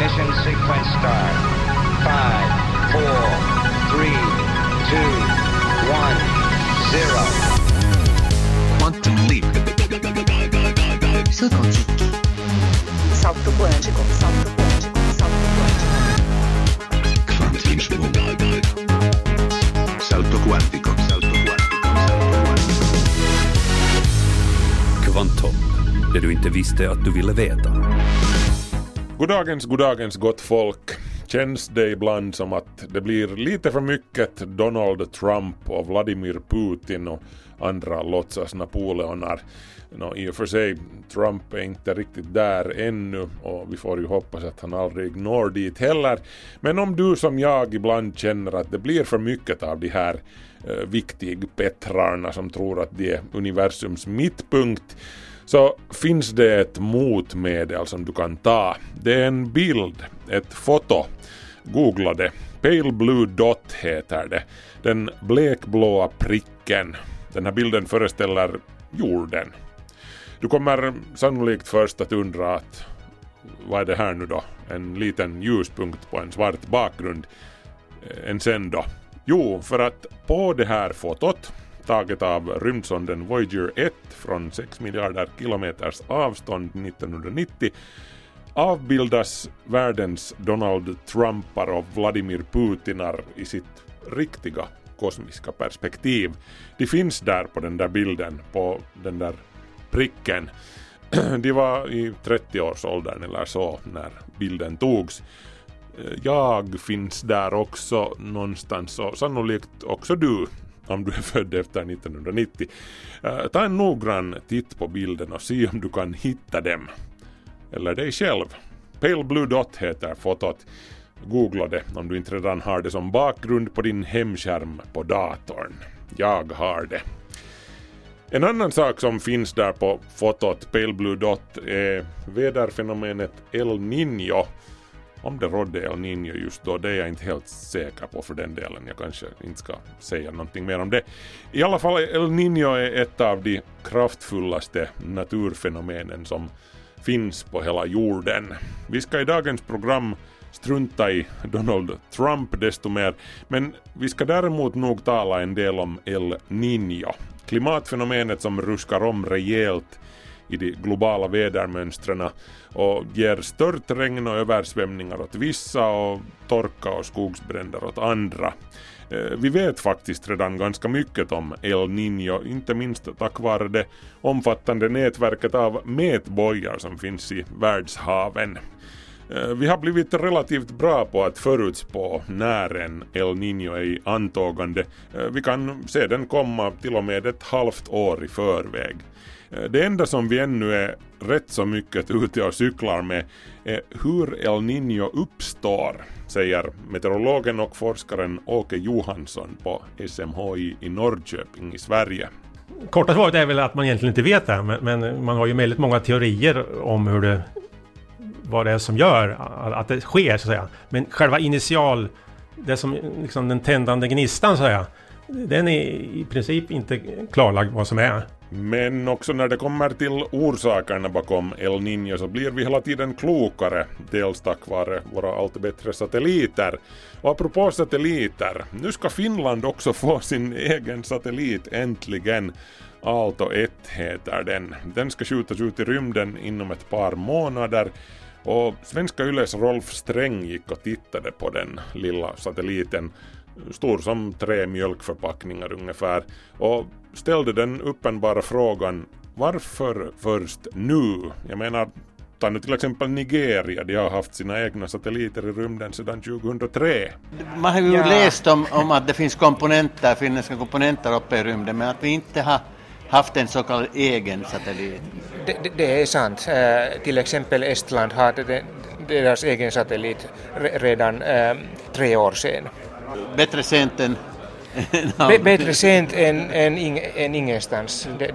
Ignition sequence start. 5, 4, 3, 2, 1, 0. Quantum leap. Salto quântico. Salto quântico. Salto quântico. Salto quântico. Kvanthopp. Salto quântico. Salto quântico. Salto quântico. Kvanthopp. Det du inte visste att du ville veta. Goddagens gott folk. Känns det ibland som att det blir lite för mycket Donald Trump och Vladimir Putin och andra låtsas napoleonar? I och för sig, Trump är inte riktigt där ännu och vi får ju hoppas att han aldrig når dit heller. Men om du som jag ibland känner att det blir för mycket av de här viktigpetrarna som tror att det är universums mittpunkt, så finns det ett motmedel som du kan ta. Det är en bild, ett foto. Googla det. Pale Blue Dot heter det. Den blekblåa pricken. Den här bilden föreställer jorden. Du kommer sannolikt först att undra att vad är det här nu då? En liten ljuspunkt på en svart bakgrund. En sen då? Jo, för att på det här fotot, taget av rymdsonden Voyager 1 från 6 miljarder kilometers avstånd 1990, avbildas världens Donald Trumpar och Vladimir Putinar i sitt riktiga kosmiska perspektiv. De finns där på den där bilden, på den där pricken. De var i 30-årsåldern eller så när bilden togs. Jag finns där också någonstans och sannolikt också du, om du är född efter 1990. Ta en noggrann titt på bilden och se om du kan hitta dem. Eller dig själv. Pale Blue Dot heter fotot. Googla det om du inte redan har det som bakgrund på din hemskärm på datorn. Jag har det. En annan sak som finns där på fotot Pale Blue Dot är väderfenomenet El Niño. Om det rådde El Niño just då, det är jag inte helt säker på för den delen. Jag kanske inte ska säga någonting mer om det. I alla fall, El Niño är ett av de kraftfullaste naturfenomenen som finns på hela jorden. Vi ska i dagens program strunta i Donald Trump desto mer, men vi ska däremot nog tala en del om El Niño. Klimatfenomenet som ruskar om rejält i de globala vädermönstren och ger stört regn och översvämningar åt vissa och torka och skogsbränder åt andra. Vi vet faktiskt redan ganska mycket om El Niño, inte minst tack vare det omfattande nätverket av mätbojar som finns i världshaven. Vi har blivit relativt bra på att förutspå när en El Niño är i antagande. Vi kan se den komma till och med ett halvt år i förväg. Det enda som vi ännu är rätt så mycket ute och cyklar med är hur El Niño uppstår, säger meteorologen och forskaren Åke Johansson på SMHI i Norrköping i Sverige. Korta svaret är väl att man egentligen inte vet det, men man har ju väldigt många teorier om hur det, vad det är som gör att det sker, så att säga. Men själva initial, det som liksom den tändande gnistan, så att säga, den är i princip inte klarlagd vad som är. Men också när det kommer till orsakerna bakom El Niño så blir vi hela tiden klokare, dels tack vare våra allt bättre satelliter. Och apropå satelliter, nu ska Finland också få sin egen satellit äntligen. Aalto 1 heter den. Den ska skjutas ut i rymden inom ett par månader. Och svenska Yles Rolf Sträng gick och tittade på den lilla satelliten, stor som 3 mjölkförpackningar ungefär, och ställde den uppenbara frågan: varför först nu? Jag menar, ta nu till exempel Nigeria, de har haft sina egna satelliter i rymden sedan 2003. Man har ju läst om att det finns komponenter, finländska komponenter uppe i rymden, men att vi inte har haft en så kallad egen satellit. Det är sant. Till exempel Estland hade deras egen satellit redan 3 år sedan. Bättre sent än ingenstans, det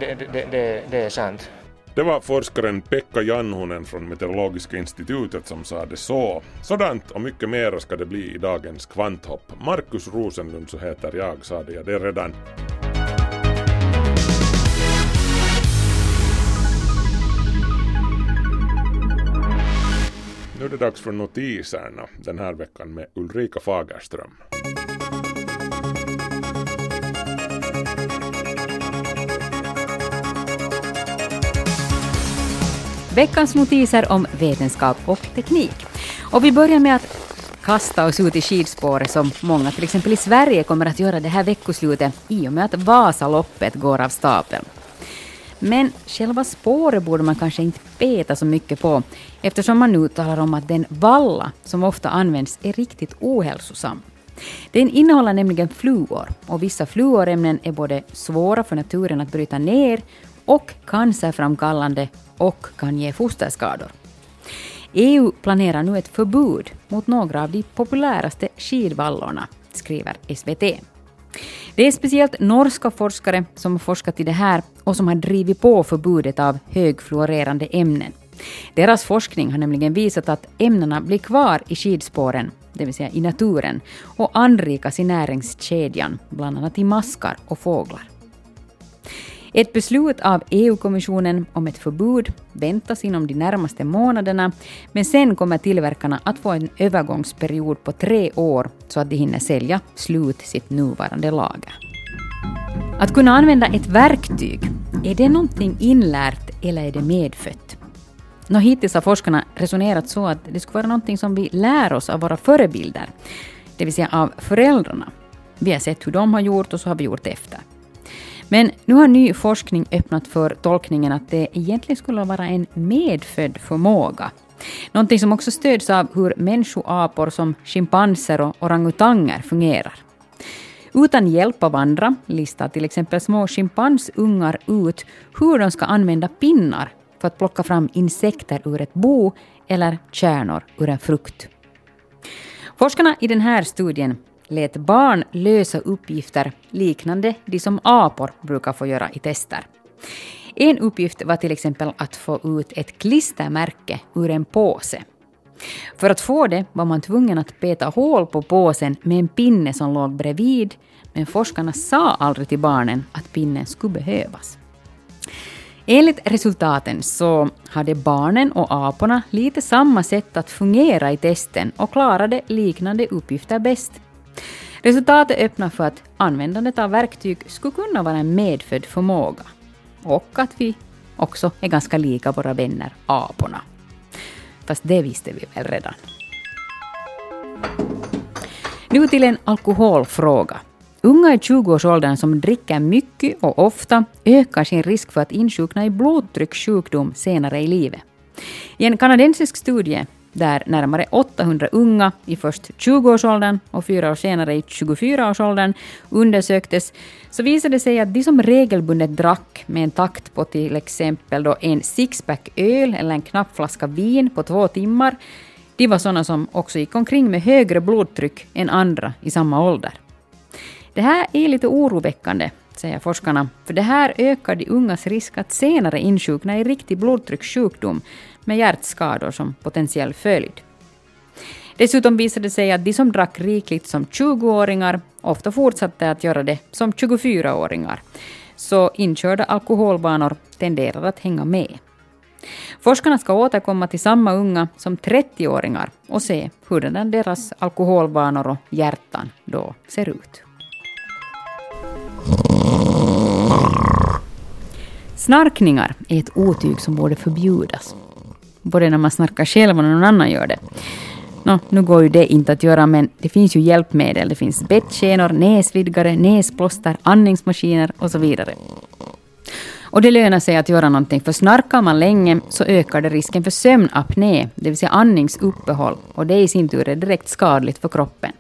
är sant. Det var forskaren Pekka Janhunen från Meteorologiska institutet som sa det så. Sådant och mycket mer ska det bli i dagens Kvanthopp. Marcus Rosenlund, så heter jag, sa det redan. Nu det dags för notiserna den här veckan med Ulrika Fagerström. Veckans notiser om vetenskap och teknik. Och vi börjar med att kasta oss ut i skidspåret som många, till exempel i Sverige, kommer att göra det här veckoslutet i och med att Vasaloppet går av stapeln. Men själva spåret borde man kanske inte peta så mycket på, eftersom man nu talar om att den valla som ofta används är riktigt ohälsosam. Den innehåller nämligen fluor, och vissa fluorämnen är både svåra för naturen att bryta ner och cancerframkallande och kan ge fosterskador. EU planerar nu ett förbud mot några av de populäraste skidvallorna, skriver SVT. Det är speciellt norska forskare som har forskat i det här och som har drivit på förbudet av högfluorerande ämnen. Deras forskning har nämligen visat att ämnena blir kvar i skidspåren, det vill säga i naturen, och anrikas i näringskedjan, bland annat i maskar och fåglar. Ett beslut av EU-kommissionen om ett förbud väntas inom de närmaste månaderna, men sen kommer tillverkarna att få en övergångsperiod på 3 år så att de hinner sälja slut sitt nuvarande lager. Att kunna använda ett verktyg, är det någonting inlärt eller är det medfött? Hittills har forskarna resonerat så att det skulle vara någonting som vi lär oss av våra förebilder, det vill säga av föräldrarna. Vi har sett hur de har gjort och så har vi gjort efter. Men nu har ny forskning öppnat för tolkningen att det egentligen skulle vara en medfödd förmåga. Någonting som också stöds av hur människoapor som schimpanser och orangutanger fungerar. Utan hjälp av andra listar till exempel små schimpansungar ut hur de ska använda pinnar för att plocka fram insekter ur ett bo eller kärnor ur en frukt. Forskarna i den här studien lät barn lösa uppgifter liknande de som apor brukar få göra i tester. En uppgift var till exempel att få ut ett klistermärke ur en påse. För att få det var man tvungen att peta hål på påsen med en pinne som låg bredvid, men forskarna sa aldrig till barnen att pinnen skulle behövas. Enligt resultaten så hade barnen och aporna lite samma sätt att fungera i testen och klarade liknande uppgifter bäst. Resultatet öppnar för att användandet av verktyg skulle kunna vara en medfödd förmåga. Och att vi också är ganska lika våra vänner, aporna. Fast det visste vi väl redan. Nu till en alkoholfråga. Unga i 20-årsåldern som dricker mycket och ofta ökar sin risk för att insjukna i blodtryckssjukdom senare i livet. I en kanadensisk studie där närmare 800 unga i först 20-årsåldern och 4 år senare i 24-årsåldern undersöktes, så visade det sig att de som regelbundet drack med en takt på till exempel då en sixpack öl eller en knapp flaska vin på 2 timmar, de var sådana som också gick omkring med högre blodtryck än andra i samma ålder. Det här är lite oroväckande, säger forskarna, för det här ökar de ungas risk att senare insjukna i riktig blodtryckssjukdom med hjärtskador som potentiell följd. Dessutom visade det sig att de som drack rikligt som 20-åringar ofta fortsatte att göra det som 24-åringar, så inkörda alkoholvanor tenderar att hänga med. Forskarna ska återkomma till samma unga som 30-åringar och se hur deras alkoholvanor och hjärtan då ser ut. Snarkningar är ett otyg som borde förbjudas. Både när man snarkar själv och när någon annan gör det. Nu går ju det inte att göra, men det finns ju hjälpmedel. Det finns bettskenor, näsvidgare, näsplåster, andningsmaskiner och så vidare. Och det lönar sig att göra någonting, för snarkar man länge så ökar det risken för sömnapné, det vill säga andningsuppehåll. Och det i sin tur är direkt skadligt för kroppen.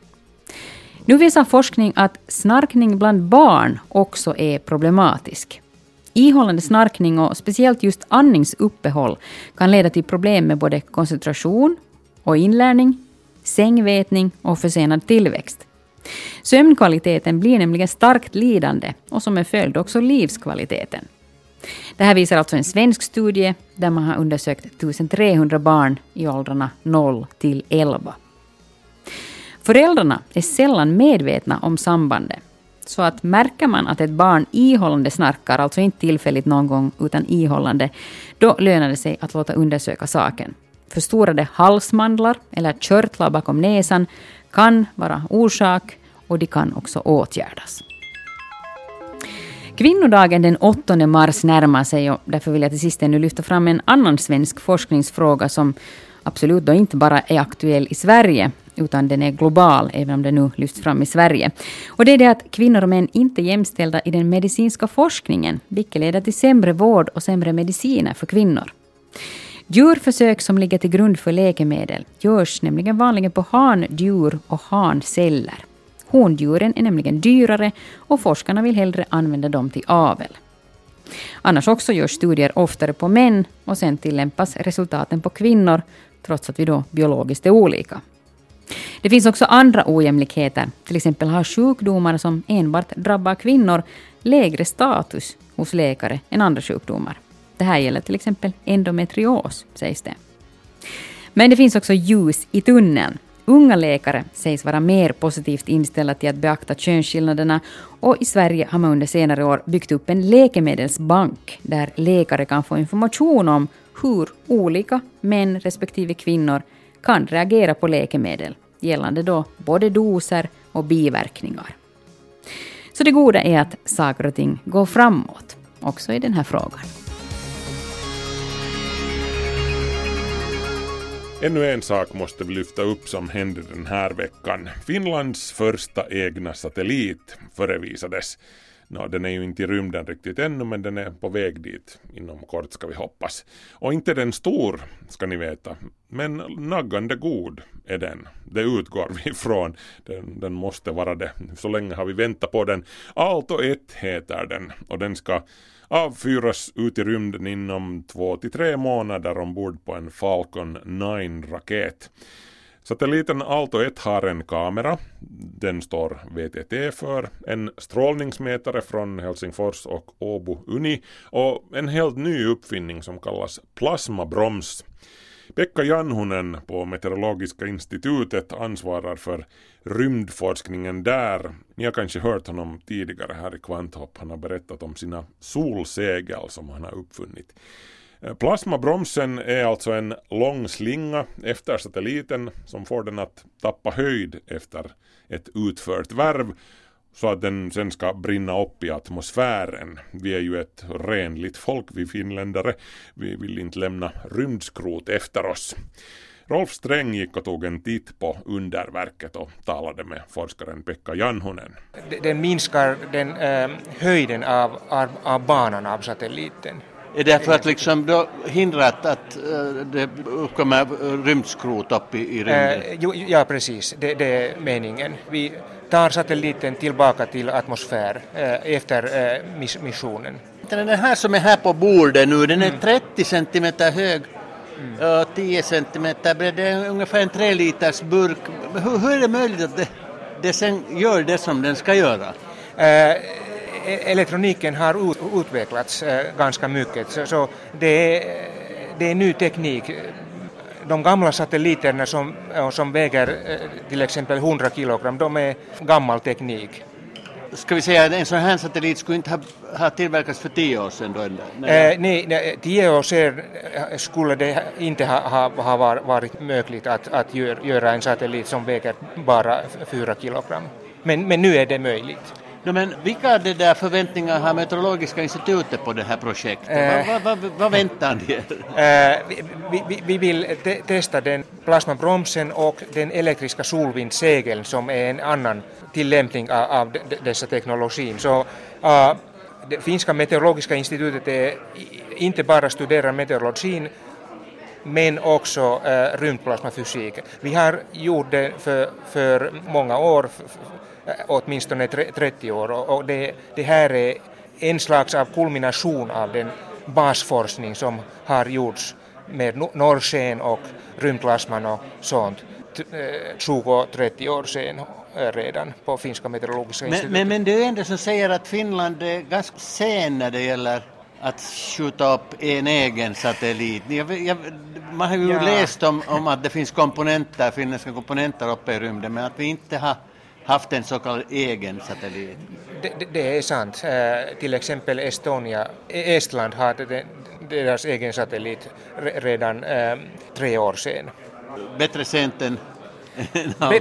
Nu visar forskning att snarkning bland barn också är problematisk. Ihållande snarkning och speciellt just andningsuppehåll kan leda till problem med både koncentration och inlärning, sängvätning och försenad tillväxt. Sömnkvaliteten blir nämligen starkt lidande och som en följd också livskvaliteten. Det här visar alltså en svensk studie där man har undersökt 1300 barn i åldrarna 0 till 11. Föräldrarna är sällan medvetna om sambandet. Så att märker man att ett barn ihållande snarkar, alltså inte tillfälligt någon gång utan ihållande, då lönar det sig att låta undersöka saken. Förstorade halsmandlar eller körtlar bakom näsan kan vara orsak och de kan också åtgärdas. Kvinnodagen den 8 mars närmar sig och därför vill jag till sist nu lyfta fram en annan svensk forskningsfråga som absolut då inte bara är aktuell i Sverige utan den är global även om den nu lyfts fram i Sverige. Och det är det att kvinnor och män inte är jämställda i den medicinska forskningen vilket leder till sämre vård och sämre mediciner för kvinnor. Djurförsök som ligger till grund för läkemedel görs nämligen vanligen på handjur och handceller. Hondjuren är nämligen dyrare och forskarna vill hellre använda dem till avel. Annars också görs studier oftare på män och sen tillämpas resultaten på kvinnor trots att vi då biologiskt är olika. Det finns också andra ojämlikheter. Till exempel har sjukdomar som enbart drabbar kvinnor lägre status hos läkare än andra sjukdomar. Det här gäller till exempel endometrios, sägs det. Men det finns också ljus i tunneln. Unga läkare sägs vara mer positivt inställda till att beakta könsskillnaderna och i Sverige har man under senare år byggt upp en läkemedelsbank där läkare kan få information om hur olika män respektive kvinnor kan reagera på läkemedel gällande då både doser och biverkningar. Så det goda är att saker och ting går framåt också i den här frågan. Ännu en sak måste vi lyfta upp som hände den här veckan. Finlands första egna satellit förevisades. Den är ju inte i rymden riktigt ännu men den är på väg dit. Inom kort ska vi hoppas. Och inte den stor ska ni veta. Men naggande god är den. Det utgår vi ifrån. Den måste vara det. Så länge har vi väntat på den. Aalto 1 heter den. Och den ska avfyras ut i rymden inom 2-3 månader ombord på en Falcon 9-raket. Satelliten Aalto 1 har en kamera, den står VTT för, en strålningsmätare från Helsingfors och Åbo Uni och en helt ny uppfinning som kallas plasmabroms. Pekka Janhunen på Meteorologiska institutet ansvarar för rymdforskningen där. Ni har kanske hört honom tidigare här i Kvanthopp. Han har berättat om sina solsegel som han har uppfunnit. Plasmabromsen är alltså en lång slinga efter satelliten som får den att tappa höjd efter ett utfört värv så att den sen ska brinna upp i atmosfären. Vi är ju ett renligt folk, vi finländare. Vi vill inte lämna rymdskrot efter oss. Rolf Sträng gick och tog en titt på underverket och talade med forskaren Pekka Janhunen. Den minskar höjden av banan av satelliten. Är det för att liksom då hindra att det uppkommer rymdskrot upp i rymden? Ja, precis. Det är meningen. Vi tar satelliten tillbaka till atmosfär efter missionen. Den här som är här på bordet nu, den är 30 cm hög och 10 cm bred. Det är ungefär en 3-liters burk. Hur är det möjligt att det sen gör det som den ska göra? Elektroniken har utvecklats ganska mycket så det är ny teknik. De gamla satelliterna som väger till exempel 100 kilogram, de är gammal teknik. Ska vi säga att en sån här satellit skulle inte ha tillverkats för 10 år sedan? Nej, 10 år sedan skulle det inte ha varit möjligt att göra en satellit som väger bara 4 kilogram. Men nu är det möjligt. Men vilka förväntningar har Meteorologiska institutet på det här projektet? Vad väntar ni? Vi vill testa den plasmabromsen och den elektriska solvindsegeln som är en annan tillämpning av dessa teknologin. Så, det finska Meteorologiska institutet är inte bara studerar meteorologin men också rymdplasmafysik. Vi har gjort det för många år, åtminstone 30 år, och det här är en slags av kulmination av den basforskning som har gjorts med norrsken och rymdplasman och sånt 20-30 år sedan redan på finska meteorologiska institutet. Men det är ändå som säger att Finland är ganska sen när det gäller att skjuta upp en egen satellit. Man har ju läst om att det finns finländska komponenter uppe i rymden men att vi inte har haft en så kallad egen satellit. det är sant. Till exempel Estland hade deras egen satellit redan 3 år sedan. Bättre sent än...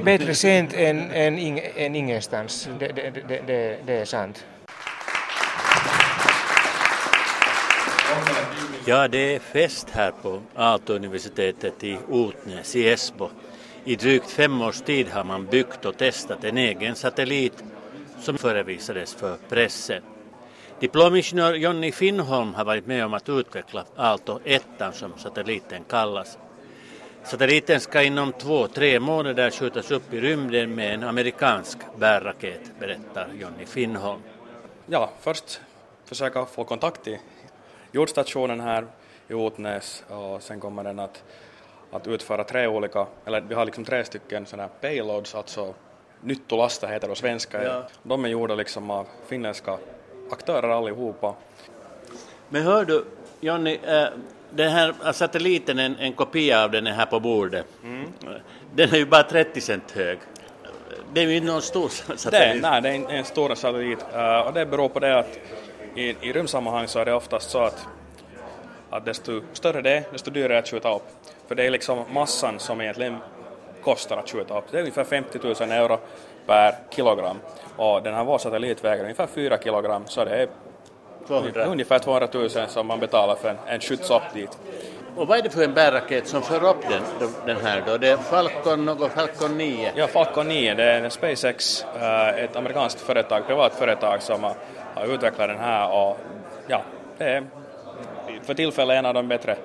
Bättre sent än ingenstans, det är sant. Ja, det är fest här på Aalto-universitetet i Utnäs i Esbo. I drygt 5 års tid har man byggt och testat en egen satellit som förevisades för pressen. Diplomingenjör Johnny Finholm har varit med om att utveckla Aalto 1 som satelliten kallas. Satelliten ska inom 2-3 månader skjutas upp i rymden med en amerikansk bärraket, berättar Johnny Finholm. Ja, först försöka få kontakt i jordstationen här i Utnäs och sen kommer den att utföra 3 olika, eller vi har liksom 3 stycken sådana här payloads, alltså nyttolasta heter det svenska. Ja. De är gjorda liksom av finländska aktörer allihopa. Men hör du, Johnny, den här satelliten, en kopia av den är här på bordet. Mm. Den är ju bara 30 cent hög. Det är ju inte någon stor satellit. Nej, det är en stor satellit. Och det beror på det att i rymdsammanhang så är det oftast så att desto större det är, desto dyrare att skjuta upp. För det är liksom massan som egentligen kostar att skjuta upp. Det är ungefär 50 000 euro per kilogram. Och den här vår satellit väger ungefär 4 kilogram, så det är 200. Ungefär 200 000 som man betalar för en skjutsopp dit. Och vad är det för en bärraket som för upp den här då? Det är Falcon 9? Ja, Falcon 9. Det är SpaceX, ett amerikanskt företag, privat företag som har utvecklat den här. Och ja, det är för tillfället en av de bättre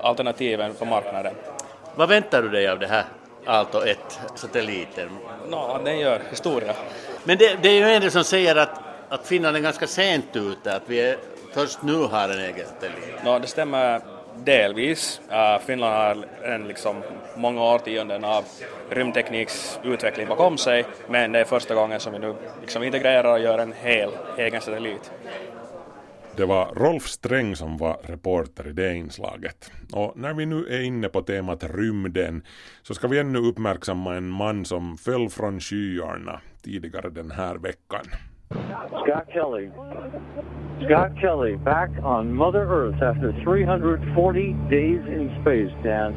alternativen på marknaden. Vad väntar du dig av det här Aalto 1-satelliten? Ja, den gör historia. Men det är ju en del som säger att Finland är ganska sent ute, att vi först nu har en egen satellit. Ja, det stämmer delvis. Finland har en liksom många årtionden av rymdtekniks utveckling bakom sig, men det är första gången som vi nu liksom integrerar och gör en hel egen satellit. Det var Rolf Sträng som var reporter i det inslaget. Och när vi nu är inne på temat rymden så ska vi ännu uppmärksamma en man som föll från skyarna tidigare den här veckan. Scott Kelly back on Mother Earth after 340 days in space, Dan.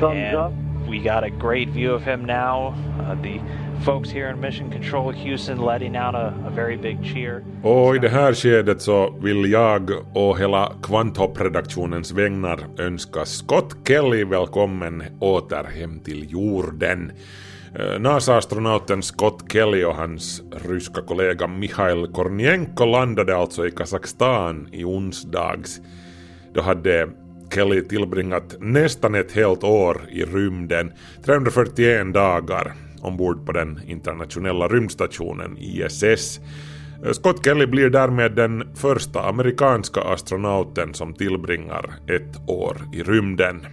Thumbs up. We got a great view of him now. The folks here in Mission Control Houston letting out a very big cheer. Och i det här skedet så vill jag och hela Kvanthopp-redaktionens vägnar önska Scott Kelly välkommen åter hem till jorden. NASA-astronauten Scott Kelly och hans ryska kollega Mikhail Kornienko landade alltså i Kazakstan i onsdags. Då hade Kelly tillbringat nästan ett helt år i rymden, 341 dagar, ombord på den internationella rymdstationen ISS. Scott Kelly blir därmed den första amerikanska astronauten som tillbringar ett år i rymden.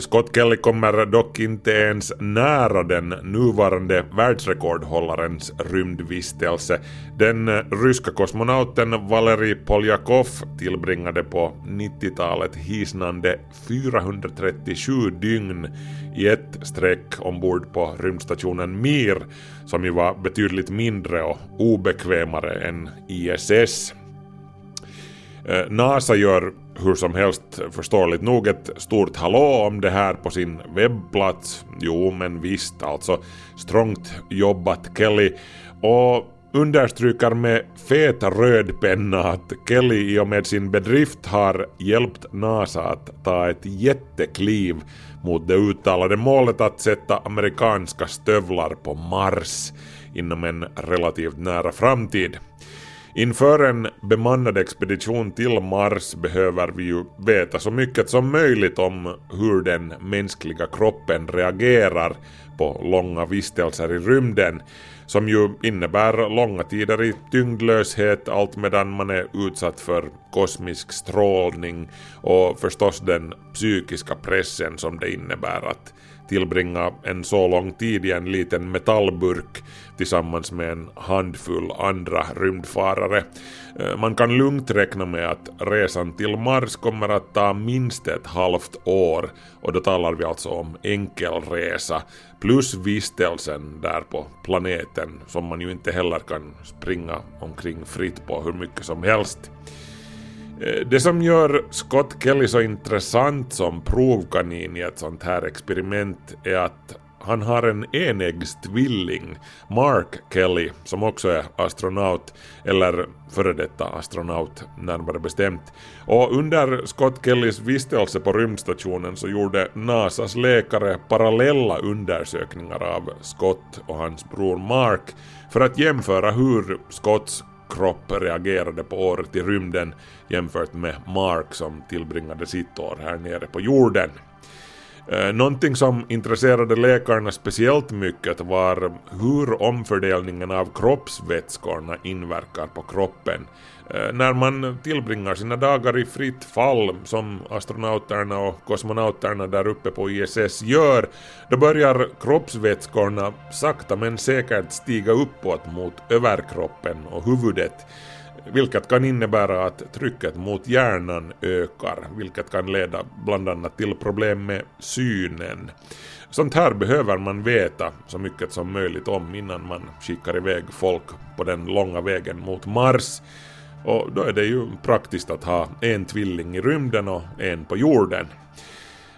Scott Kelly kommer dock inte ens nära den nuvarande världsrekordhållarens rymdvistelse. Den ryska kosmonauten Valery Polyakov tillbringade på 90-talet hisnande 437 dygn i ett streck ombord på rymdstationen Mir, som ju var betydligt mindre och obekvämare än ISS. NASA gör hur som helst förståeligt nog ett stort hallå om det här på sin webbplats. Jo, men visst, alltså strångt jobbat Kelly, och understryker med fet röd penna att Kelly i och med sin bedrift har hjälpt NASA att ta ett jättekliv mot det uttalade målet att sätta amerikanska stövlar på Mars inom en relativt nära framtid. Inför en bemannad expedition till Mars behöver vi ju veta så mycket som möjligt om hur den mänskliga kroppen reagerar på långa vistelser i rymden, som ju innebär långa tider i tyngdlöshet allt medan man är utsatt för kosmisk strålning och förstås den psykiska pressen som det innebär att tillbringa en så lång tid i en liten metallburk tillsammans med en handfull andra rymdfarare. Man kan lugnt räkna med att resan till Mars kommer att ta minst ett halvt år, och då talar vi alltså om enkelresa plus vistelsen där på planeten liten som man ju inte heller kan springa omkring fritt på hur mycket som helst. Det som gör Scott Kelly så intressant som provkanin i ett sånt här experiment är att han har en enäggstvilling, Mark Kelly, som också är astronaut, eller före detta astronaut närmare bestämt. Och under Scott Kellys vistelse på rymdstationen så gjorde NASAs läkare parallella undersökningar av Scott och hans bror Mark för att jämföra hur Scotts kropp reagerade på året i rymden jämfört med Mark som tillbringade sitt år här nere på jorden. Någonting som intresserade läkarna speciellt mycket var hur omfördelningen av kroppsvätskorna inverkar på kroppen. När man tillbringar sina dagar i fritt fall som astronauterna och kosmonauterna där uppe på ISS gör, då börjar kroppsvätskorna sakta men säkert stiga uppåt mot överkroppen och huvudet, vilket kan innebära att trycket mot hjärnan ökar, vilket kan leda bland annat till problem med synen. Sånt här behöver man veta så mycket som möjligt om innan man skickar iväg folk på den långa vägen mot Mars. Och då är det ju praktiskt att ha en tvilling i rymden och en på jorden.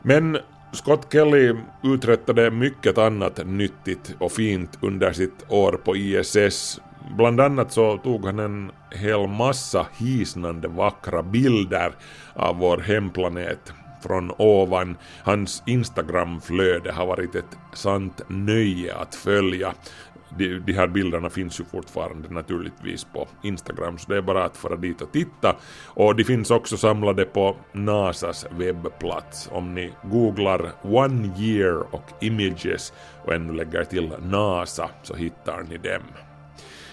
Men Scott Kelly uträttade mycket annat nyttigt och fint under sitt år på ISS. Bland annat så tog han en hel massa hisnande vackra bilder av vår hemplanet från ovan. Hans Instagram-flöde har varit ett sant nöje att följa. De här bilderna finns ju fortfarande naturligtvis på Instagram, så det är bara att föra dit och titta. Och de finns också samlade på NASAs webbplats. Om ni googlar One Year och Images och ännu lägger till NASA så hittar ni dem.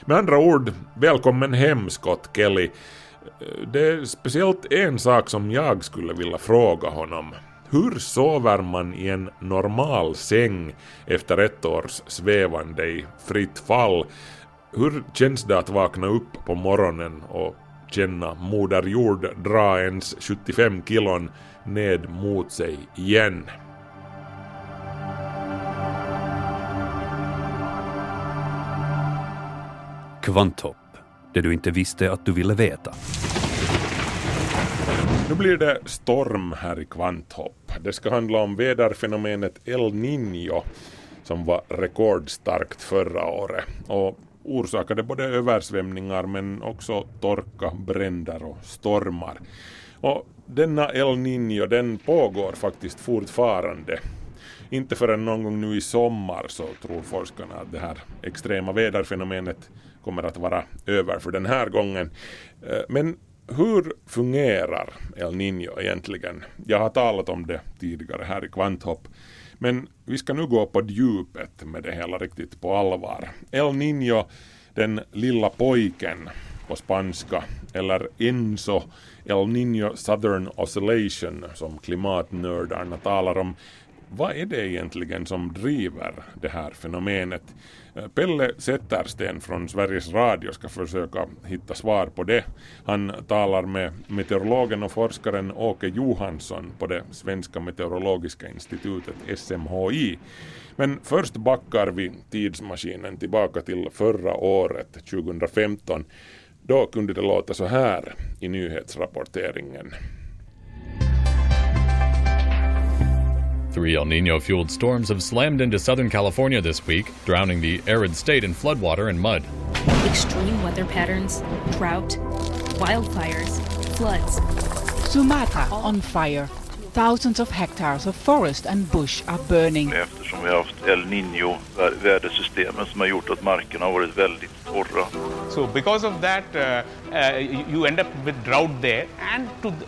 Med andra ord, välkommen hem Scott Kelly. Det är speciellt en sak som jag skulle vilja fråga honom. Hur sover man i en normal säng efter ett års svävande i fritt fall? Hur känns det att vakna upp på morgonen och känna moder jord dra ens 75 kilon ned mot sig igen? Kvanthopp, det du inte visste att du ville veta. Nu blir det storm här i Kvanthopp. Det ska handla om väderfenomenet El Niño som var rekordstarkt förra året och orsakade både översvämningar men också torka, bränder och stormar. Och denna El Niño, den pågår faktiskt fortfarande. Inte förrän någon gång nu i sommar så tror forskarna att det här extrema väderfenomenet kommer att vara över för den här gången. Men hur fungerar El Niño egentligen? Jag har talat om det tidigare här i Kvanthopp. Men vi ska nu gå på djupet med det hela riktigt på allvar. El Niño, den lilla pojken på spanska, eller ENSO, El Niño Southern Oscillation som klimatnördarna talar om. Vad är det egentligen som driver det här fenomenet? Pelle Settersten från Sveriges Radio ska försöka hitta svar på det. Han talar med meteorologen och forskaren Åke Johansson på det svenska meteorologiska institutet SMHI. Men först backar vi tidsmaskinen tillbaka till förra året, 2015. Då kunde det låta så här i nyhetsrapporteringen. Three El Niño-fueled storms have slammed into Southern California this week, drowning the arid state in floodwater and mud. Extreme weather patterns, drought, wildfires, floods. Sumatra on fire. Thousands of hectares of forest and bush are burning. Eftersom vi har haft El Niño-vädersystemen som har gjort att markerna har varit väldigt torra. So because of that, you end up with drought there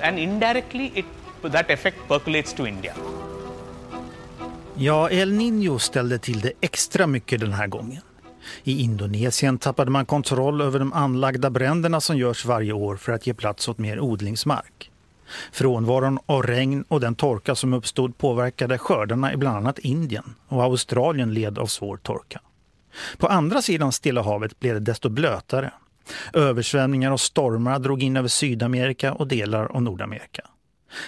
and indirectly that effect percolates to India. Ja, El Niño ställde till det extra mycket den här gången. I Indonesien tappade man kontroll över de anlagda bränderna som görs varje år för att ge plats åt mer odlingsmark. Frånvaron av regn och den torka som uppstod påverkade skördarna i bland annat Indien, och Australien led av svår torka. På andra sidan Stilla havet blev det desto blötare. Översvämningar och stormar drog in över Sydamerika och delar av Nordamerika.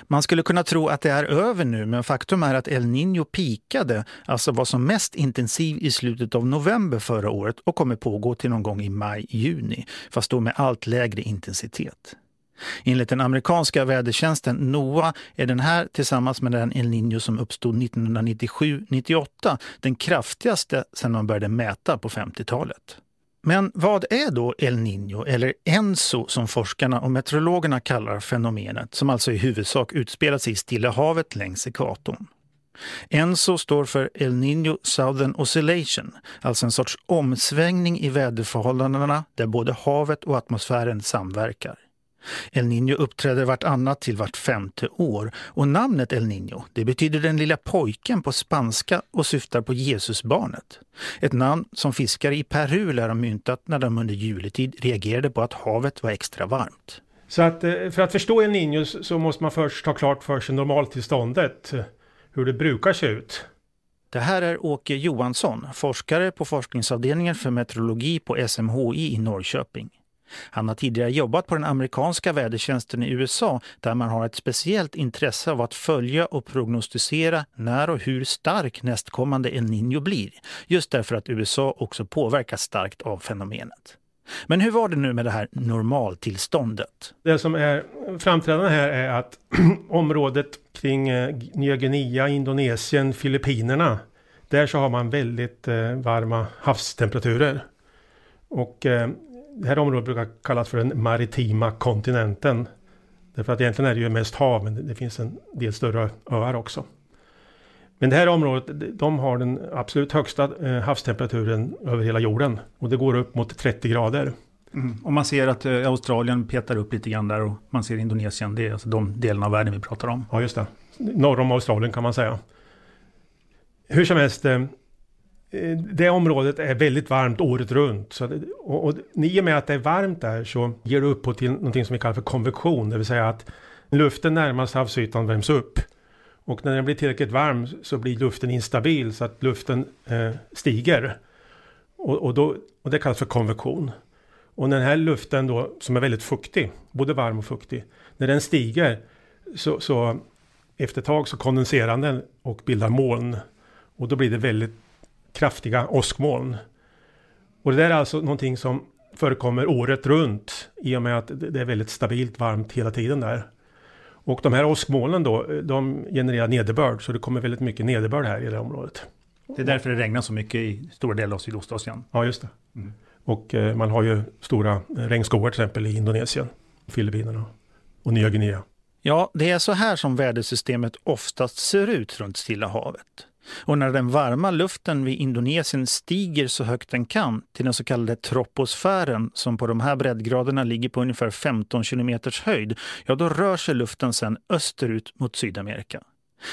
Man skulle kunna tro att det är över nu, men faktum är att El Niño pikade, alltså var som mest intensiv i slutet av november förra året och kommer pågå till någon gång i maj-juni, fast då med allt lägre intensitet. Enligt den amerikanska vädertjänsten NOAA är den här tillsammans med den El Niño som uppstod 1997-98 den kraftigaste sedan man började mäta på 50-talet. Men vad är då El Niño eller ENSO som forskarna och meteorologerna kallar fenomenet, som alltså i huvudsak utspelar sig i Stilla havet längs ekvatorn? ENSO står för El Niño Southern Oscillation, alltså en sorts omsvängning i väderförhållandena där både havet och atmosfären samverkar. El Niño uppträder vartannat till vart femte år, och namnet El Niño, det betyder den lilla pojken på spanska och syftar på Jesusbarnet. Ett namn som fiskare i Peru lär ha myntat när de under juletid reagerade på att havet var extra varmt. Så att, för att förstå El Niño så måste man först ta klart för sig normaltillståndet, hur det brukar se ut. Det här är Åke Johansson, forskare på forskningsavdelningen för meteorologi på SMHI i Norrköping. Han har tidigare jobbat på den amerikanska vädertjänsten i USA, där man har ett speciellt intresse av att följa och prognostisera när och hur stark nästkommande El Niño blir, just därför att USA också påverkas starkt av fenomenet. Men hur var det nu med det här normaltillståndet? Det som är framträdande här är att området kring Nya Guinea, Indonesien, Filippinerna, där så har man väldigt varma havstemperaturer. Och det här området brukar kallas för den maritima kontinenten. Därför att egentligen är det ju mest hav, men det finns en del större öar också. Men det här området, de har den absolut högsta havstemperaturen över hela jorden. Och det går upp mot 30 grader. Mm. Och man ser att Australien petar upp lite grann där, och man ser Indonesien, det är alltså de delarna av världen vi pratar om. Ja, just det. Norr om Australien kan man säga. Hur som helst, det området är väldigt varmt året runt. Så det, och i och med att det är varmt där så ger det upphov till något som vi kallar för konvektion. Det vill säga att luften närmast havsytan värms upp. Och när den blir tillräckligt varm så blir luften instabil, så att luften stiger. Och det kallas för konvektion. Och när den här luften då, som är väldigt fuktig, både varm och fuktig, när den stiger så efter ett tag så kondenserar den och bildar moln. Och då blir det väldigt kraftiga åskmoln. Och det där är alltså någonting som förekommer året runt, i och med att det är väldigt stabilt varmt hela tiden där. Och de här åskmolnen då, de genererar nederbörd, så det kommer väldigt mycket nederbörd här i det här området. Det är därför det regnar så mycket i stora delar av Sydostasien. Ja, just det. Mm. Och man har ju stora regnskogar till exempel i Indonesien, Filippinerna och Nya Guinea. Ja, det är så här som vädersystemet oftast ser ut runt Stilla havet. Och när den varma luften vid Indonesien stiger så högt den kan till den så kallade troposfären, som på de här breddgraderna ligger på ungefär 15 kilometers höjd, ja då rör sig luften sedan österut mot Sydamerika.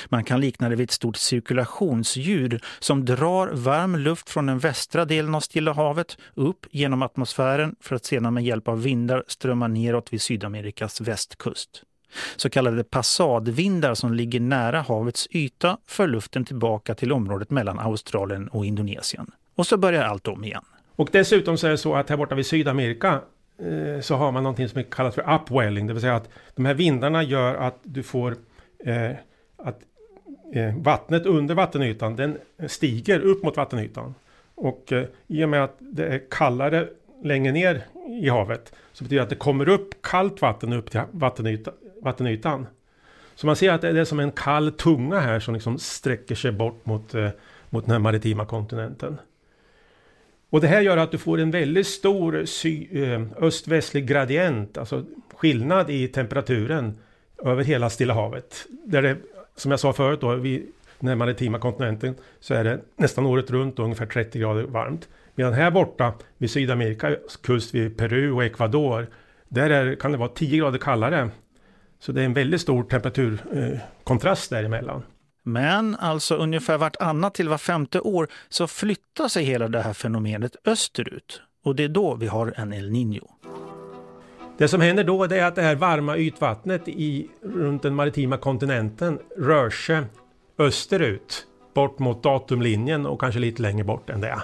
Man kan likna det vid ett stort cirkulationsdjur som drar varm luft från den västra delen av Stilla havet upp genom atmosfären för att sedan med hjälp av vindar strömma neråt vid Sydamerikas västkust. Så kallade passadvindar som ligger nära havets yta för luften tillbaka till området mellan Australien och Indonesien. Och så börjar allt om igen. Och dessutom så är det så att här borta vid Sydamerika så har man någonting som är kallat för upwelling. Det vill säga att de här vindarna gör att du får vattnet under vattenytan, den stiger upp mot vattenytan. Och i och med att det är kallare längre ner i havet så betyder det att det kommer upp kallt vatten upp till vattenytan. Så man ser att det är som en kall tunga här som liksom sträcker sig bort mot den här maritima kontinenten. Och det här gör att du får en väldigt stor öst-västlig gradient, alltså skillnad i temperaturen över hela Stilla havet. Där det, som jag sa förut då, vid den här maritima kontinenten så är det nästan året runt ungefär 30 grader varmt. Medan här borta vid Sydamerikas kust, vid Peru och Ecuador, där kan det vara 10 grader kallare. Så det är en väldigt stor temperaturkontrast däremellan. Men alltså ungefär vartannat till var femte år så flyttar sig hela det här fenomenet österut. Och det är då vi har en El Niño. Det som händer då är att det här varma ytvattnet runt den maritima kontinenten rör sig österut. Bort mot datumlinjen och kanske lite längre bort än det.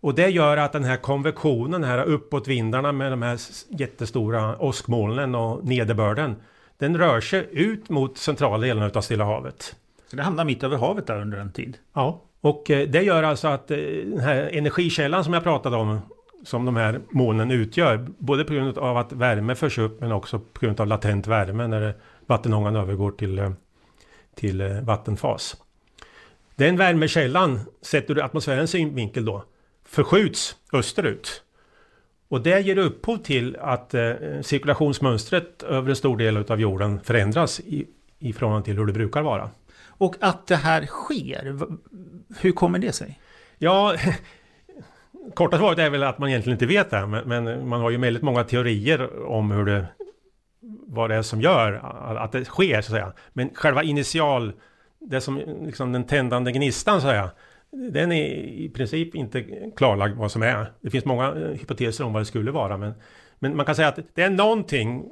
Och det gör att den här konvektionen här uppåt vindarna med de här jättestora åskmolnen och nederbörden, den rör sig ut mot centrala delarna av Stilla havet. Så det hamnar mitt över havet där under en tid? Ja, och det gör alltså att den här energikällan som jag pratade om, som de här molnen utgör, både på grund av att värme förs upp men också på grund av latent värme när vattenångan övergår till vattenfas. Den värmekällan, sett ur atmosfärens synvinkel då, förskjuts österut. Och det ger upphov till att cirkulationsmönstret över en stor del av jorden förändras i förhållande till hur det brukar vara. Och att det här sker, hur kommer det sig? Ja, korta svaret är väl att man egentligen inte vet det, men man har ju väldigt många teorier om hur det, vad det är som gör att det sker, så att säga. Men själva det som liksom den tändande gnistan, så att säga, den är i princip inte klarlagd vad som är. Det finns många hypoteser om vad det skulle vara, men man kan säga att det är någonting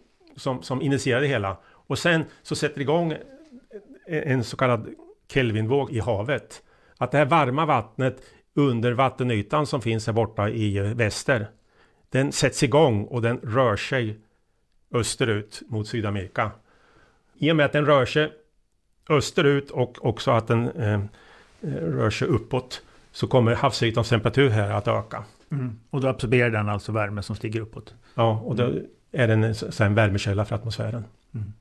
som initierar det hela. Och sen så sätter det igång en så kallad Kelvinvåg i havet. Att det här varma vattnet under vattenytan som finns här borta i väster, den sätts igång och den rör sig österut mot Sydamerika. I och med att den rör sig österut och också att den rör sig uppåt, så kommer havsytans temperatur här att öka. Mm. Och då absorberar den alltså värme som stiger uppåt? Ja, och då är den en värmekälla för atmosfären. Mm.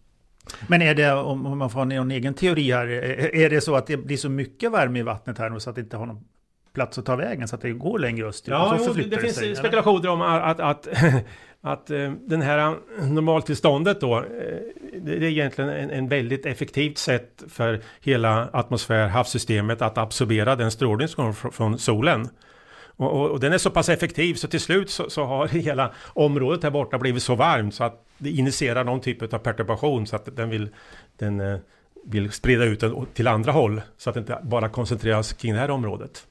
Men är det, om man får någon egen teori här, är det så att det blir så mycket värme i vattnet här nu så att det inte har någon plats att ta vägen, så att det går längre öst? Ja, jo, det finns spekulationer om att den här normaltillståndet då, det är egentligen en väldigt effektivt sätt för hela atmosfär-havssystemet att absorbera den strålning som kommer från solen. Och den är så pass effektiv så till slut så har hela området här borta blivit så varmt så att det initierar någon typ av perturbation, så att den vill sprida ut den till andra håll, så att det inte bara koncentreras kring det här området.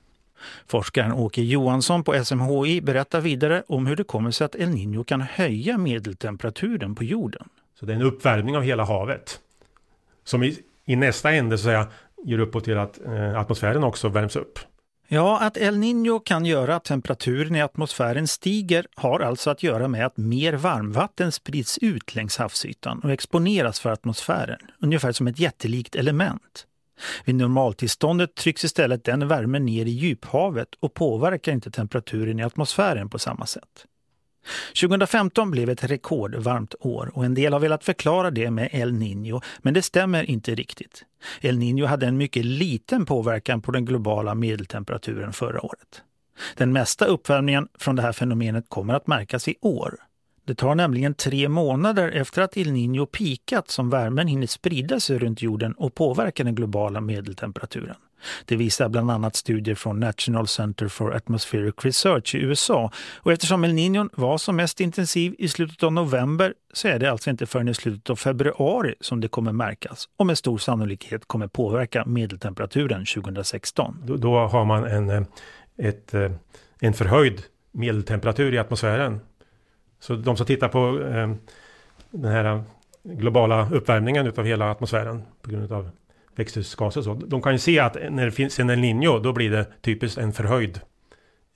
Forskaren Åke Johansson på SMHI berättar vidare om hur det kommer sig att El Niño kan höja medeltemperaturen på jorden. Så det är en uppvärmning av hela havet som i nästa ände så säga, ger upp till att atmosfären också värms upp. Ja, att El Niño kan göra att temperaturen i atmosfären stiger har alltså att göra med att mer varmvatten sprids ut längs havsytan och exponeras för atmosfären, ungefär som ett jättelikt element. Vid normaltillståndet trycks istället den värmen ner i djuphavet och påverkar inte temperaturen i atmosfären på samma sätt. 2015 blev ett rekordvarmt år och en del har velat förklara det med El Niño, men det stämmer inte riktigt. El Niño hade en mycket liten påverkan på den globala medeltemperaturen förra året. Den mesta uppvärmningen från det här fenomenet kommer att märkas i år. Det tar nämligen 3 månader efter att El Niño pikat som värmen hinner sprida sig runt jorden och påverka den globala medeltemperaturen. Det visar bland annat studier från National Center for Atmospheric Research i USA, och eftersom El Niño var som mest intensiv i slutet av november så är det alltså inte förrän i slutet av februari som det kommer märkas och med stor sannolikhet kommer påverka medeltemperaturen 2016. Då har man en förhöjd medeltemperatur i atmosfären. Så de som tittar på den här globala uppvärmningen utav hela atmosfären på grund av växthusgaser och så, de kan ju se att när det finns en El Niño, då blir det typiskt en förhöjd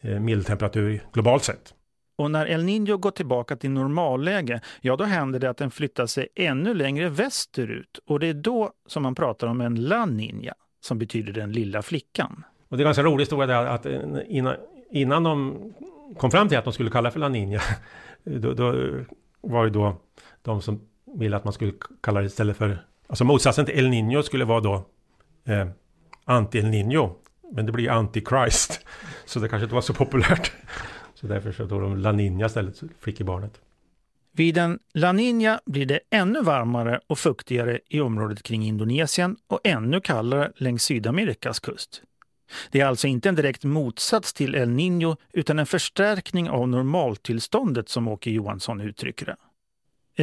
medeltemperatur globalt sett. Och när El Niño går tillbaka till normalläge, ja då händer det att den flyttar sig ännu längre västerut, och det är då som man pratar om en La Niña, som betyder den lilla flickan. Och det är ganska rolig historia där att innan de kom fram till att de skulle kalla för La Niña, då var det då de som ville att man skulle kalla det istället för, alltså motsatsen till El Niño skulle vara då anti-El Niño, men det blir anti-Christ, så det kanske inte var så populärt, så därför så tog de La Niña istället, flickebarnet. Vid en La Niña blir det ännu varmare och fuktigare i området kring Indonesien och ännu kallare längs Sydamerikas kust. Det är alltså inte en direkt motsats till El Niño utan en förstärkning av normaltillståndet, som Åke Johansson uttrycker det.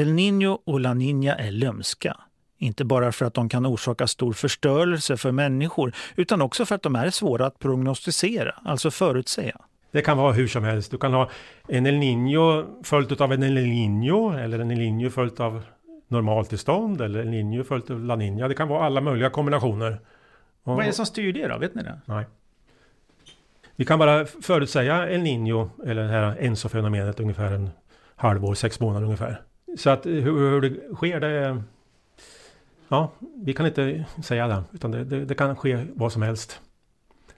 El Niño och La Niña är lömska. Inte bara för att de kan orsaka stor förstörelse för människor utan också för att de är svåra att prognostisera, alltså förutsäga. Det kan vara hur som helst. Du kan ha en El Niño följt av en El Niño, eller en El Niño följt av normaltillstånd, eller en El Niño följt av La Niña. Det kan vara alla möjliga kombinationer. Vad är det som styr det då? Vet ni det? Nej. Vi kan bara förutsäga El Niño, eller det här ENSO-fenomenet, ungefär en halvår, 6 månader ungefär. Så att hur det sker, det Ja, vi kan inte säga det, utan det kan ske vad som helst.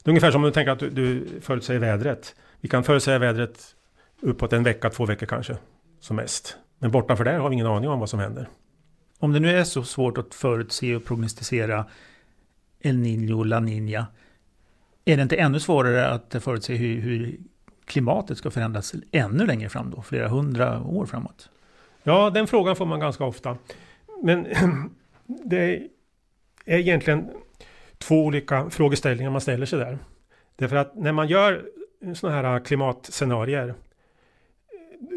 Det är ungefär som om du tänker att du förutsäger vädret. Vi kan förutsäga vädret uppåt en vecka, 2 veckor kanske, som mest. Men bortanför där har vi ingen aning om vad som händer. Om det nu är så svårt att förutse och prognostisera El Niño och La Niña, är det inte ännu svårare att förutse hur klimatet ska förändras ännu längre fram då, flera 100 år framåt? Ja, den frågan får man ganska ofta. Men det är egentligen 2 olika frågeställningar man ställer sig där. Därför att när man gör sådana här klimatscenarier,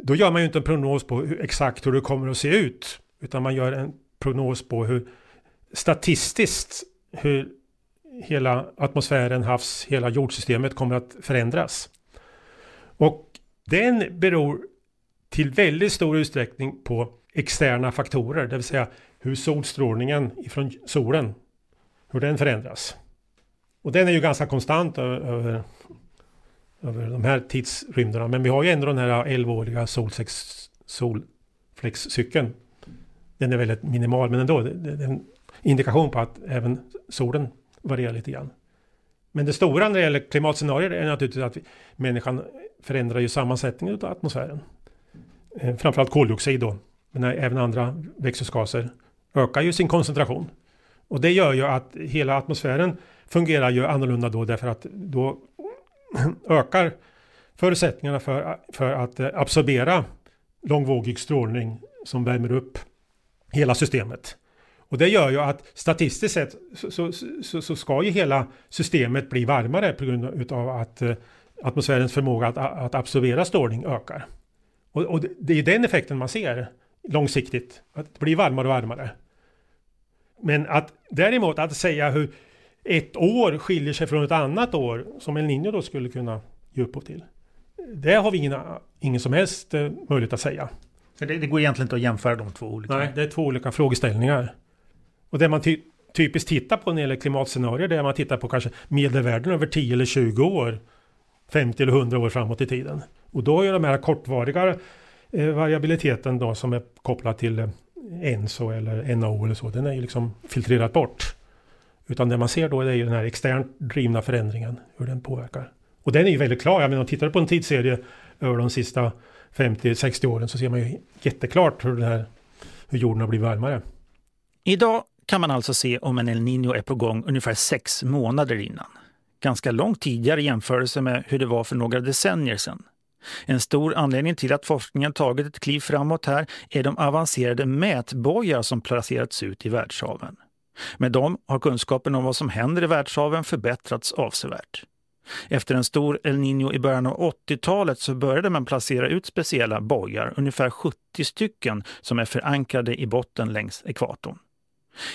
då gör man ju inte en prognos på exakt hur det kommer att se ut, utan man gör en prognos på hur statistiskt hur hela atmosfären, havs, hela jordsystemet kommer att förändras. Och den beror till väldigt stor utsträckning på externa faktorer, det vill säga hur solstrålningen ifrån solen, hur den förändras. Och den är ju ganska konstant över de här tidsrymderna, men vi har ju ändå den här 11-åriga solfläckscykeln. Den är väldigt minimal, men ändå det är en indikation på att även solen varierar lite grann. Men det stora när det gäller klimatscenarier är naturligtvis att människan förändrar ju sammansättningen av atmosfären. Framförallt koldioxid då, men även andra växthusgaser ökar ju sin koncentration. Och det gör ju att hela atmosfären fungerar ju annorlunda då, därför att då ökar förutsättningarna för att absorbera långvågig strålning som värmer upp hela systemet. Och det gör ju att statistiskt sett så ska ju hela systemet bli varmare på grund av att atmosfärens förmåga att absorbera strålning ökar. Och det är ju den effekten man ser långsiktigt, att det blir varmare och varmare. Men att däremot att säga hur ett år skiljer sig från ett annat år, som El Niño då skulle kunna ge upphov till, det har vi ingen som helst möjlighet att säga. Det går egentligen inte att jämföra de 2 olika. Nej, det är 2 olika frågeställningar. Och det man typiskt tittar på när det gäller klimatscenarier, där man tittar på kanske medelvärden över 10 eller 20 år, 50 eller 100 år framåt i tiden. Och då är de här kortvariga variabiliteten då, som är kopplad till ENSO eller NOAA eller så, den är ju liksom filtrerat bort. Utan det man ser då är ju den här externt drivna förändringen, hur den påverkar. Och den är ju väldigt klar. Jag menar, om man tittar på en tidsserie över de sista 50-60 åren så ser man ju jätteklart hur jorden har blivit varmare. Idag kan man alltså se om en El Niño är på gång ungefär 6 månader innan. Ganska lång tidigare i jämförelse med hur det var för några decennier sedan. En stor anledning till att forskningen tagit ett kliv framåt här är de avancerade mätbojar som placerats ut i världshaven. Med dem har kunskapen om vad som händer i världshaven förbättrats avsevärt. Efter en stor El Niño i början av 80-talet så började man placera ut speciella bojar, ungefär 70 stycken, som är förankrade i botten längs ekvatorn.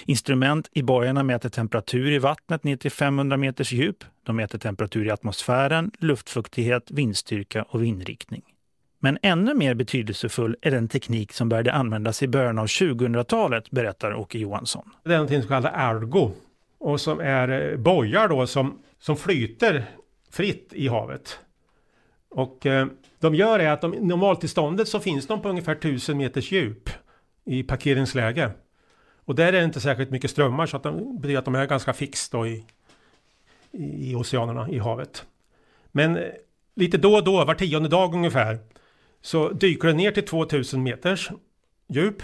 Instrument i bojarna mäter temperatur i vattnet ner till 500 meters djup. De mäter temperatur i atmosfären, luftfuktighet, vindstyrka och vindriktning. Men ännu mer betydelsefull är den teknik som började användas i början av 2000-talet, berättar Åke Johansson. Det är någonting som kallas ergo, och som är bojar då som flyter fritt i havet. Och de gör är att de, normaltillståndet så finns de på ungefär 1000 meters djup i parkeringsläge. Och där är det inte särskilt mycket strömmar, så att det betyder att de är ganska fix då i oceanerna, i havet. Men lite då och då, var 10:e dag ungefär, så dyker den ner till 2000 meters djup.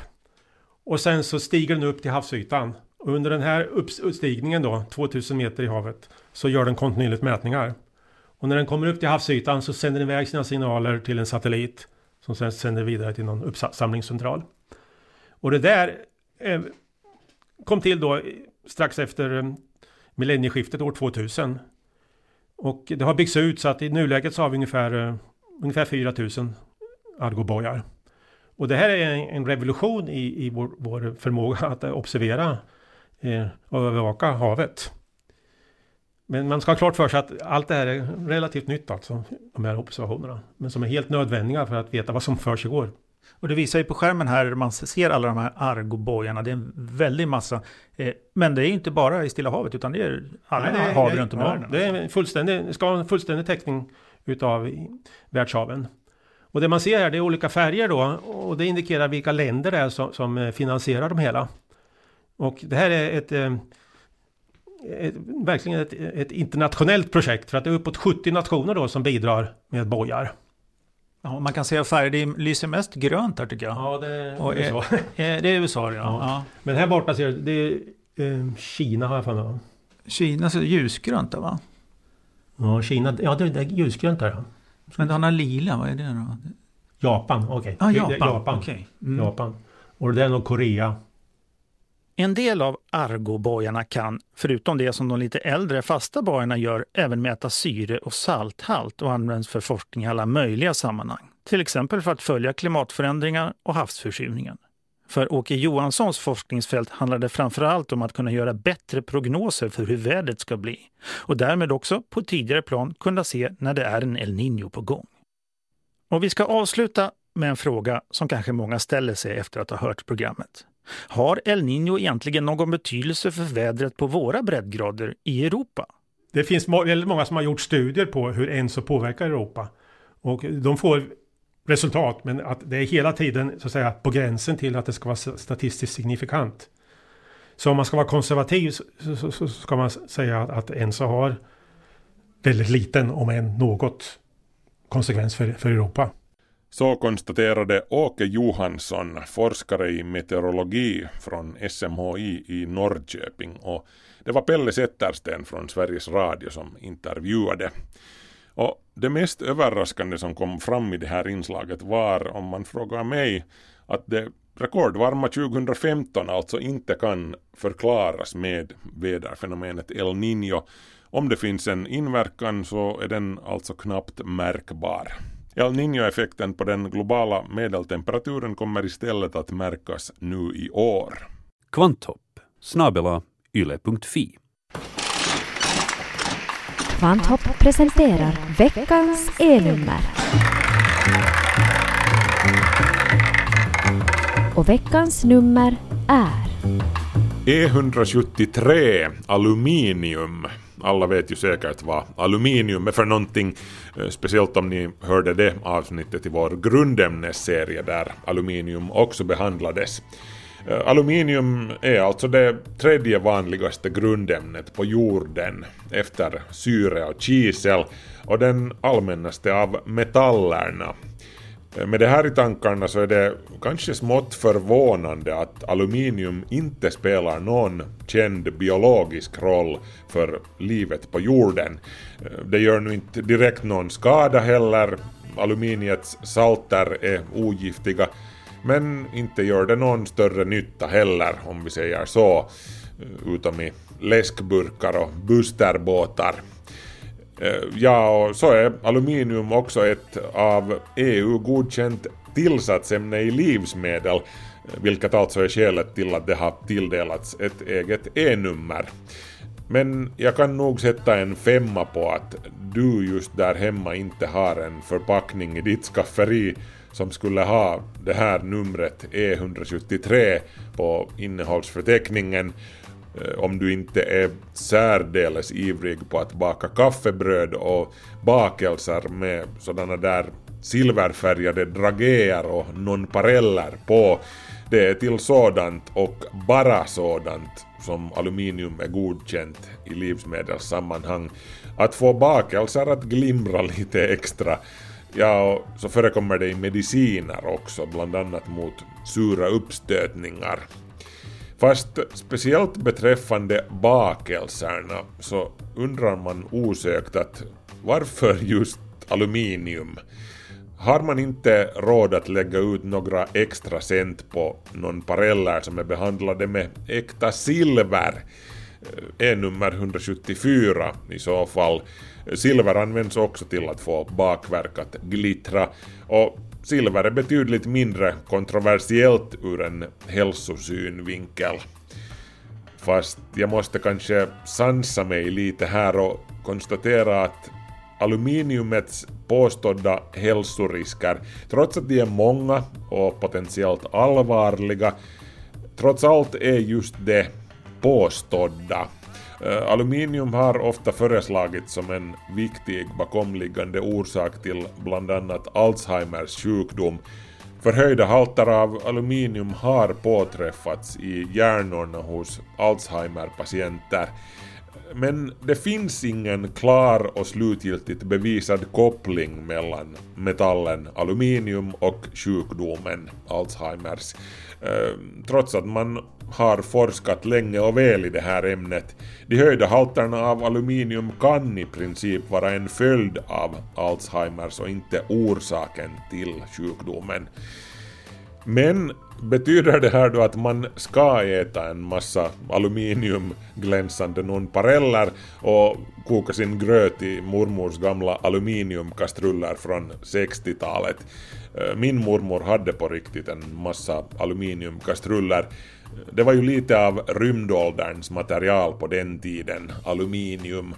Och sen så stiger den upp till havsytan. Och under den här uppstigningen då, 2000 meter i havet, så gör den kontinuerligt mätningar. Och när den kommer upp till havsytan så sänder den iväg sina signaler till en satellit som sen sänder vidare till någon uppsamlingscentral. Och det där kom till då strax efter millennieskiftet år 2000. Och det har byggts ut så att i nuläget så har vi ungefär 4000 ergobojar. Och det här är en revolution i vår förmåga att observera och övervaka havet. Men man ska ha klart för sig att allt det här är relativt nytt, alltså de här observationerna. Men som är helt nödvändiga för att veta vad som försiggår. Och det visar ju på skärmen här, man ser alla de här argobojarna, det är en väldig massa. Men det är inte bara i Stilla havet, utan det är alla hav runt om världen. Det är en fullständig täckning utav världshaven. Och det man ser här, det är olika färger då, och det indikerar vilka länder det är som finansierar dem hela. Och det här är verkligen ett internationellt projekt, för att det är uppåt 70 nationer då som bidrar med bojar. Ja, man kan se färg, det lyser mest grönt där tycker jag. Ja, det är USA. Det är USA, ja. Men här borta ser du, det är Kina har jag för mig. Kina ser ljusgrönt där, va? Ja, Kina, ja det är ljusgrönt där. Ja. Men han har lila, vad är det då? Japan, okej. Okay. Ah, Japan. Okay. Mm. Japan. Och det är nog Korea. En del av Argo-bojarna kan, förutom det som de lite äldre fasta bojarna gör, även mäta syre- och salthalt och används för forskning i alla möjliga sammanhang. Till exempel för att följa klimatförändringar och havsförsurningen. För Åke Johanssons forskningsfält handlar det framförallt om att kunna göra bättre prognoser för hur vädret ska bli. Och därmed också på tidigare plan kunna se när det är en El Niño på gång. Och vi ska avsluta med en fråga som kanske många ställer sig efter att ha hört programmet. Har El Niño egentligen någon betydelse för vädret på våra breddgrader i Europa? Det finns väldigt många som har gjort studier på hur ENSO påverkar Europa. Och de får resultat, men att det är hela tiden så att säga, på gränsen till att det ska vara statistiskt signifikant. Så om man ska vara konservativ så ska man säga att ENSO har väldigt liten, om än något, konsekvens för Europa. Så konstaterade Åke Johansson, forskare i meteorologi från SMHI i Norrköping, och det var Pelle Settersten från Sveriges Radio som intervjuade. Och det mest överraskande som kom fram i det här inslaget var, om man frågar mig, att det rekordvarma 2015 alltså inte kan förklaras med väderfenomenet El Niño. Om det finns en inverkan så är den alltså knappt märkbar. El Niño-effekten på den globala medeltemperaturen kommer istället att märkas nu i år. Kvanthopp, @yle.fi. Kvanthopp presenterar veckans elnummer. Och veckans nummer är E173, aluminium. Alla vet ju säkert vad aluminium är för någonting, speciellt om ni hörde det avsnittet i vår grundämnesserie där aluminium också behandlades. Aluminium är alltså det tredje vanligaste grundämnet på jorden efter syre och kisel och den allmännaste av metallerna. Med det här i tankarna så är det kanske smått förvånande att aluminium inte spelar någon känd biologisk roll för livet på jorden. Det gör nu inte direkt någon skada heller, aluminiets salter är ogiftiga, men inte gör det någon större nytta heller, om vi säger så, utom i läskburkar och busterbåtar. Ja, och så är aluminium också ett av EU godkänt tillsatsämne i livsmedel, vilket alltså är skälet till att det har tilldelats ett eget E-nummer. Men jag kan nog sätta en 5 på att du just där hemma inte har en förpackning i ditt skafferi som skulle ha det här numret E173 på innehållsförteckningen, om du inte är särdeles ivrig på att baka kaffebröd och bakelser med sådana där silverfärgade drageer och nonpareller på. Det är till sådant och bara sådant som aluminium är godkänt i livsmedelssammanhang. Att få bakelser att glimra lite extra. Ja, så förekommer det i mediciner också, bland annat mot sura uppstötningar. Fast speciellt beträffande bakelserna så undrar man osökt att varför just aluminium? Har man inte råd att lägga ut några extra cent på nonpareller som är behandlade med äkta silver? E-nummer 174 i så fall. Silver används också till att få bakverk att glittra, och silver är betydligt mindre kontroversiellt ur en hälsosynvinkel. Fast jag måste kanske sansa mig lite här och konstatera att aluminiumets påstådda hälsorisker, trots att de är många och potentiellt allvarliga, trots allt är just det påstådda. Aluminium har ofta föreslagits som en viktig bakomliggande orsak till bland annat Alzheimers sjukdom, Förhöjda halter av aluminium har påträffats i hjärnorna hos Alzheimer-patienter. Men det finns ingen klar och slutgiltigt bevisad koppling mellan metallen aluminium och sjukdomen Alzheimers. Trots att man har forskat länge och väl i det här ämnet. De höjda halterna av aluminium kan i princip vara en följd av Alzheimers och inte orsaken till sjukdomen. Men betyder det här då att man ska äta en massa aluminiumglänsande nonpareller och koka sin gröt i mormors gamla aluminiumkastruller från 60-talet? Min mormor hade på riktigt en massa aluminiumkastruller. Det var ju lite av rymdålderns material på den tiden, aluminium.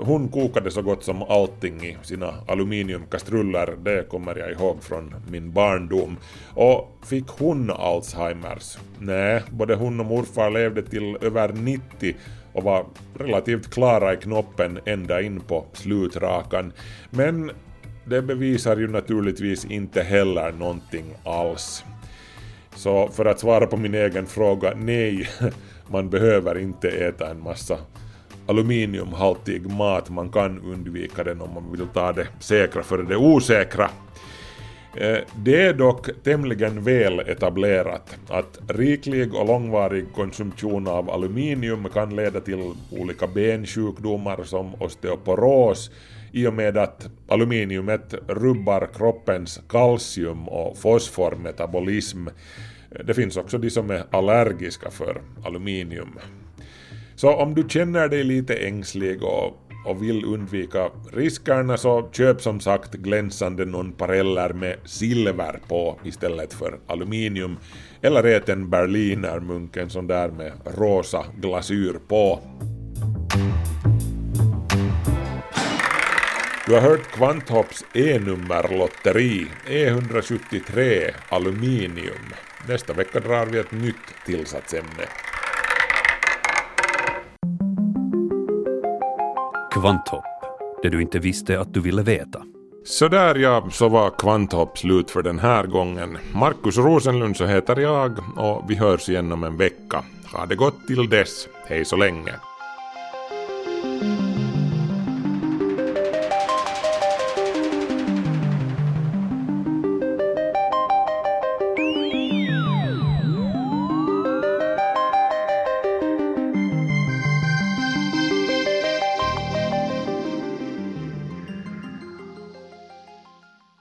Hon kokade så gott som allting i sina aluminiumkastruller, det kommer jag ihåg från min barndom. Och fick hon Alzheimers? Nej, både hon och morfar levde till över 90 och var relativt klara i knoppen ända in på slutrakan. Men det bevisar ju naturligtvis inte heller någonting alls. Så för att svara på min egen fråga, nej, man behöver inte äta en massa aluminiumhaltig mat. Man kan undvika den om man vill ta det säkra för det osäkra. Det är dock tämligen väl etablerat att riklig och långvarig konsumtion av aluminium kan leda till olika bensjukdomar som osteoporos, i och med att aluminiumet rubbar kroppens kalcium- och fosformetabolism. Det finns också de som är allergiska för aluminium. Så om du känner dig lite ängslig och vill undvika riskerna, så köp som sagt glänsande nonpareller med silver på istället för aluminium. Eller ät en berlinermunk, en sån där med rosa glasyr på. Du har hört Kvanthopps E-nummerlotteri, E173 aluminium. Nästa vecka drar vi ett nytt tillsatsämne. Kvanthopp, det du inte visste att du ville veta. Sådär ja, så var Kvanthopp slut för den här gången. Marcus Rosenlund så heter jag, och vi hörs igen om en vecka. Ha det gott till dess, hej så länge.